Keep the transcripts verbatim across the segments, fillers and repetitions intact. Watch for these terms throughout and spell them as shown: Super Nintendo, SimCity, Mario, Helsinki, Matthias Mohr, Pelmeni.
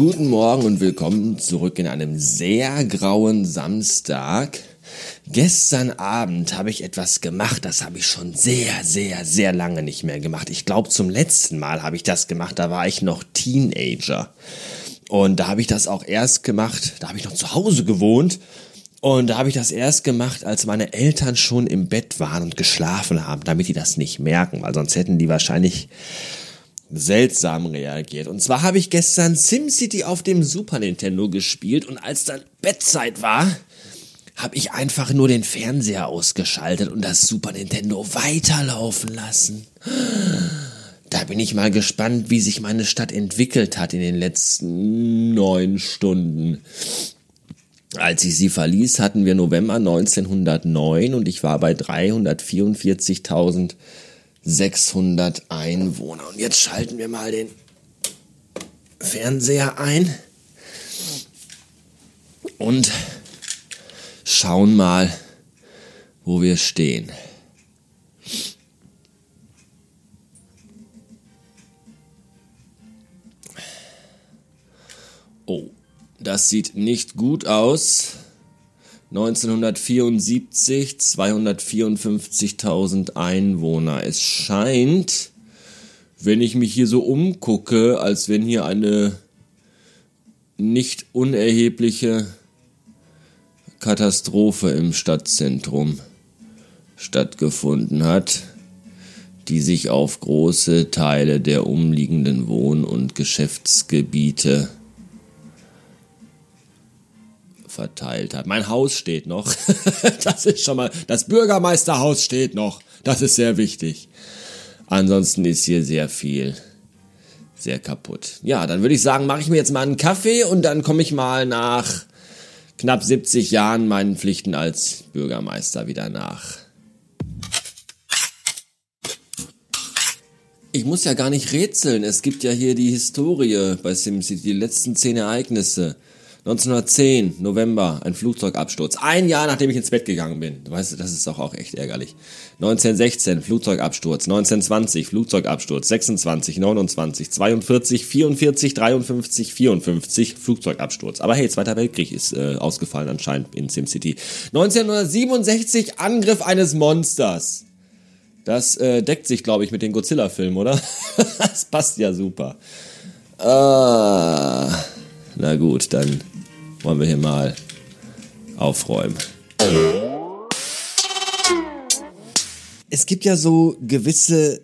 Guten Morgen und willkommen zurück in einem sehr grauen Samstag. Gestern Abend habe ich etwas gemacht, das habe ich schon sehr, sehr, sehr lange nicht mehr gemacht. Ich glaube, zum letzten Mal habe ich das gemacht, da war ich noch Teenager. Und da habe ich das auch erst gemacht, da habe ich noch zu Hause gewohnt. Und da habe ich das erst gemacht, als meine Eltern schon im Bett waren und geschlafen haben, damit die das nicht merken, weil sonst hätten die wahrscheinlich seltsam reagiert. Und zwar habe ich gestern SimCity auf dem Super Nintendo gespielt und als dann Bettzeit war, habe ich einfach nur den Fernseher ausgeschaltet und das Super Nintendo weiterlaufen lassen. Da bin ich mal gespannt, wie sich meine Stadt entwickelt hat in den letzten neun Stunden. Als ich sie verließ, hatten wir November neunzehnhundertneun und ich war bei dreihundertvierundvierzigtausendsechshundert Einwohner. Und jetzt schalten wir mal den Fernseher ein und schauen mal, wo wir stehen. Oh. Das sieht nicht gut aus. neunzehnhundertvierundsiebzig, zweihundertvierundfünfzigtausend Einwohner. Es scheint, wenn ich mich hier so umgucke, als wenn hier eine nicht unerhebliche Katastrophe im Stadtzentrum stattgefunden hat, die sich auf große Teile der umliegenden Wohn- und Geschäftsgebiete verteilt hat. Mein Haus steht noch. Das ist schon mal, das Bürgermeisterhaus steht noch. Das ist sehr wichtig. Ansonsten ist hier sehr viel, sehr kaputt. Ja, dann würde ich sagen, mache ich mir jetzt mal einen Kaffee und dann komme ich mal nach knapp siebzig Jahren meinen Pflichten als Bürgermeister wieder nach. Ich muss ja gar nicht rätseln. Es gibt ja hier die Historie bei SimCity, die letzten zehn Ereignisse. neunzehnhundertzehn, November, ein Flugzeugabsturz. Ein Jahr, nachdem ich ins Bett gegangen bin. Du weißt, das ist doch auch echt ärgerlich. neunzehnhundertsechzehn, Flugzeugabsturz. neunzehnhundertzwanzig, Flugzeugabsturz. sechsundzwanzig, neunundzwanzig, zweiundvierzig, vierundvierzig, dreiundfünfzig, vierundfünfzig, Flugzeugabsturz. Aber hey, Zweiter Weltkrieg ist äh, ausgefallen anscheinend in SimCity. neunzehnhundertsiebenundsechzig, Angriff eines Monsters. Das äh, deckt sich, glaube ich, mit den Godzilla-Filmen, oder? Das passt ja super. Ah, na gut, dann wollen wir hier mal aufräumen. Es gibt ja so gewisse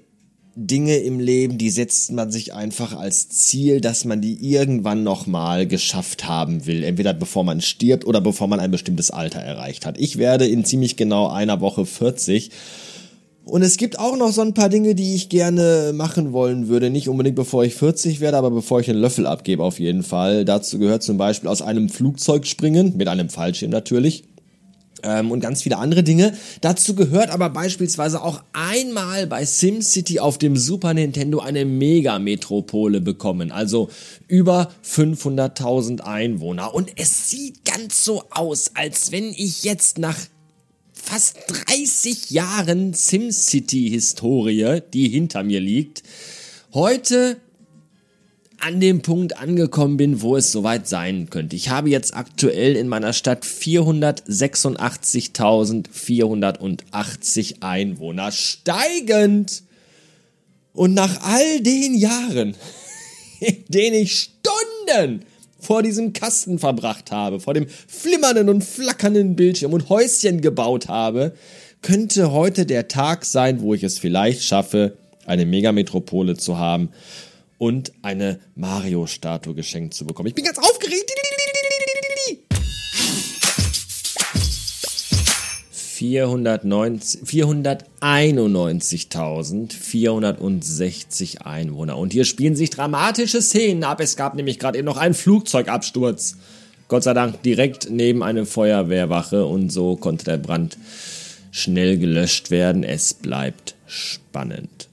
Dinge im Leben, die setzt man sich einfach als Ziel, dass man die irgendwann nochmal geschafft haben will. Entweder bevor man stirbt oder bevor man ein bestimmtes Alter erreicht hat. Ich werde in ziemlich genau einer Woche vierzig. Und es gibt auch noch so ein paar Dinge, die ich gerne machen wollen würde. Nicht unbedingt bevor ich vierzig werde, aber bevor ich einen Löffel abgebe auf jeden Fall. Dazu gehört zum Beispiel aus einem Flugzeug springen, mit einem Fallschirm natürlich. Ähm, und ganz viele andere Dinge. Dazu gehört aber beispielsweise auch einmal bei SimCity auf dem Super Nintendo eine Megametropole bekommen. Also über fünfhunderttausend Einwohner. Und es sieht ganz so aus, als wenn ich jetzt nach fast dreißig Jahren SimCity-Historie, die hinter mir liegt, heute an dem Punkt angekommen bin, wo es soweit sein könnte. Ich habe jetzt aktuell in meiner Stadt vierhundertsechsundachtzigtausendvierhundertachtzig Einwohner, steigend. Und nach all den Jahren, in denen ich Stunden vor diesem Kasten verbracht habe, vor dem flimmernden und flackernden Bildschirm und Häuschen gebaut habe, könnte heute der Tag sein, wo ich es vielleicht schaffe, eine Megametropole zu haben und eine Mario-Statue geschenkt zu bekommen. Ich bin ganz aufgeregt. vierhunderteinundneunzigtausendvierhundertsechzig Einwohner. Und hier spielen sich dramatische Szenen ab. Es gab nämlich gerade eben noch einen Flugzeugabsturz. Gott sei Dank direkt neben einer Feuerwehrwache. Und so konnte der Brand schnell gelöscht werden. Es bleibt spannend.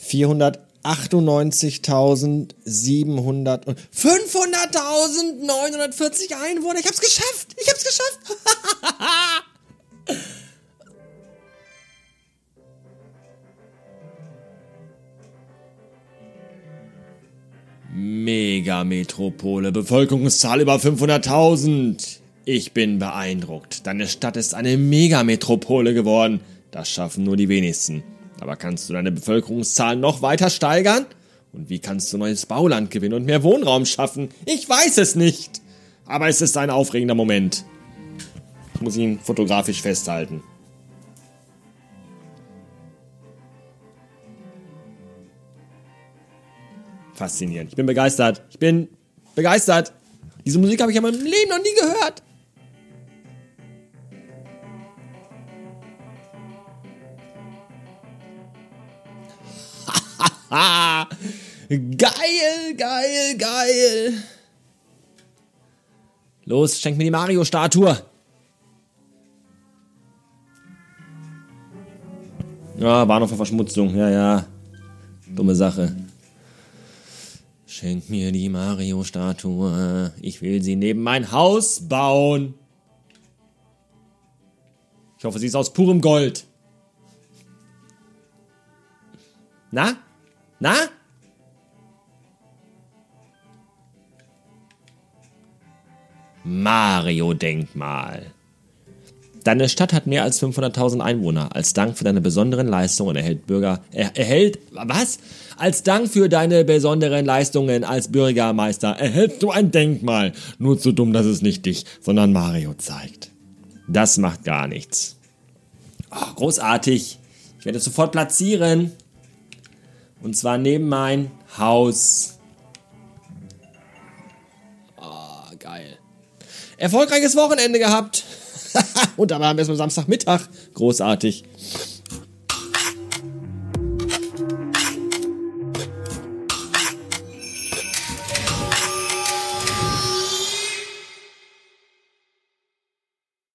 vierhundertachtundneunzigtausendsiebenhundert und fünfhunderttausendneunhundertvierzig Einwohner. Ich hab's geschafft. Ich hab's geschafft. Megametropole, Bevölkerungszahl über fünfhunderttausend. Ich bin beeindruckt. Deine Stadt ist eine Megametropole geworden. Das schaffen nur die wenigsten. Aber kannst du deine Bevölkerungszahl noch weiter steigern? Und wie kannst du neues Bauland gewinnen und mehr Wohnraum schaffen? Ich weiß es nicht. Aber es ist ein aufregender Moment. Ich muss ihn fotografisch festhalten. Faszinierend. Ich bin begeistert. Ich bin begeistert. Diese Musik habe ich in meinem Leben noch nie gehört. Geil, geil, geil. Los, schenk mir die Mario-Statue. Ja, Bahnhof-Verschmutzung. Ja, ja. Dumme Sache. Schenk mir die Mario-Statue. Ich will sie neben mein Haus bauen. Ich hoffe, sie ist aus purem Gold. Na? Na? Mario-Denkmal. Deine Stadt hat mehr als fünfhunderttausend Einwohner. Als Dank für deine besonderen Leistungen erhält Bürger... Er, erhält... Was? Als Dank für deine besonderen Leistungen als Bürgermeister erhältst du ein Denkmal. Nur zu dumm, dass es nicht dich, sondern Mario zeigt. Das macht gar nichts. Oh, großartig. Ich werde es sofort platzieren. Und zwar neben mein Haus. Oh, geil. Erfolgreiches Wochenende gehabt. Und dann haben wir erstmal Samstagmittag. Großartig.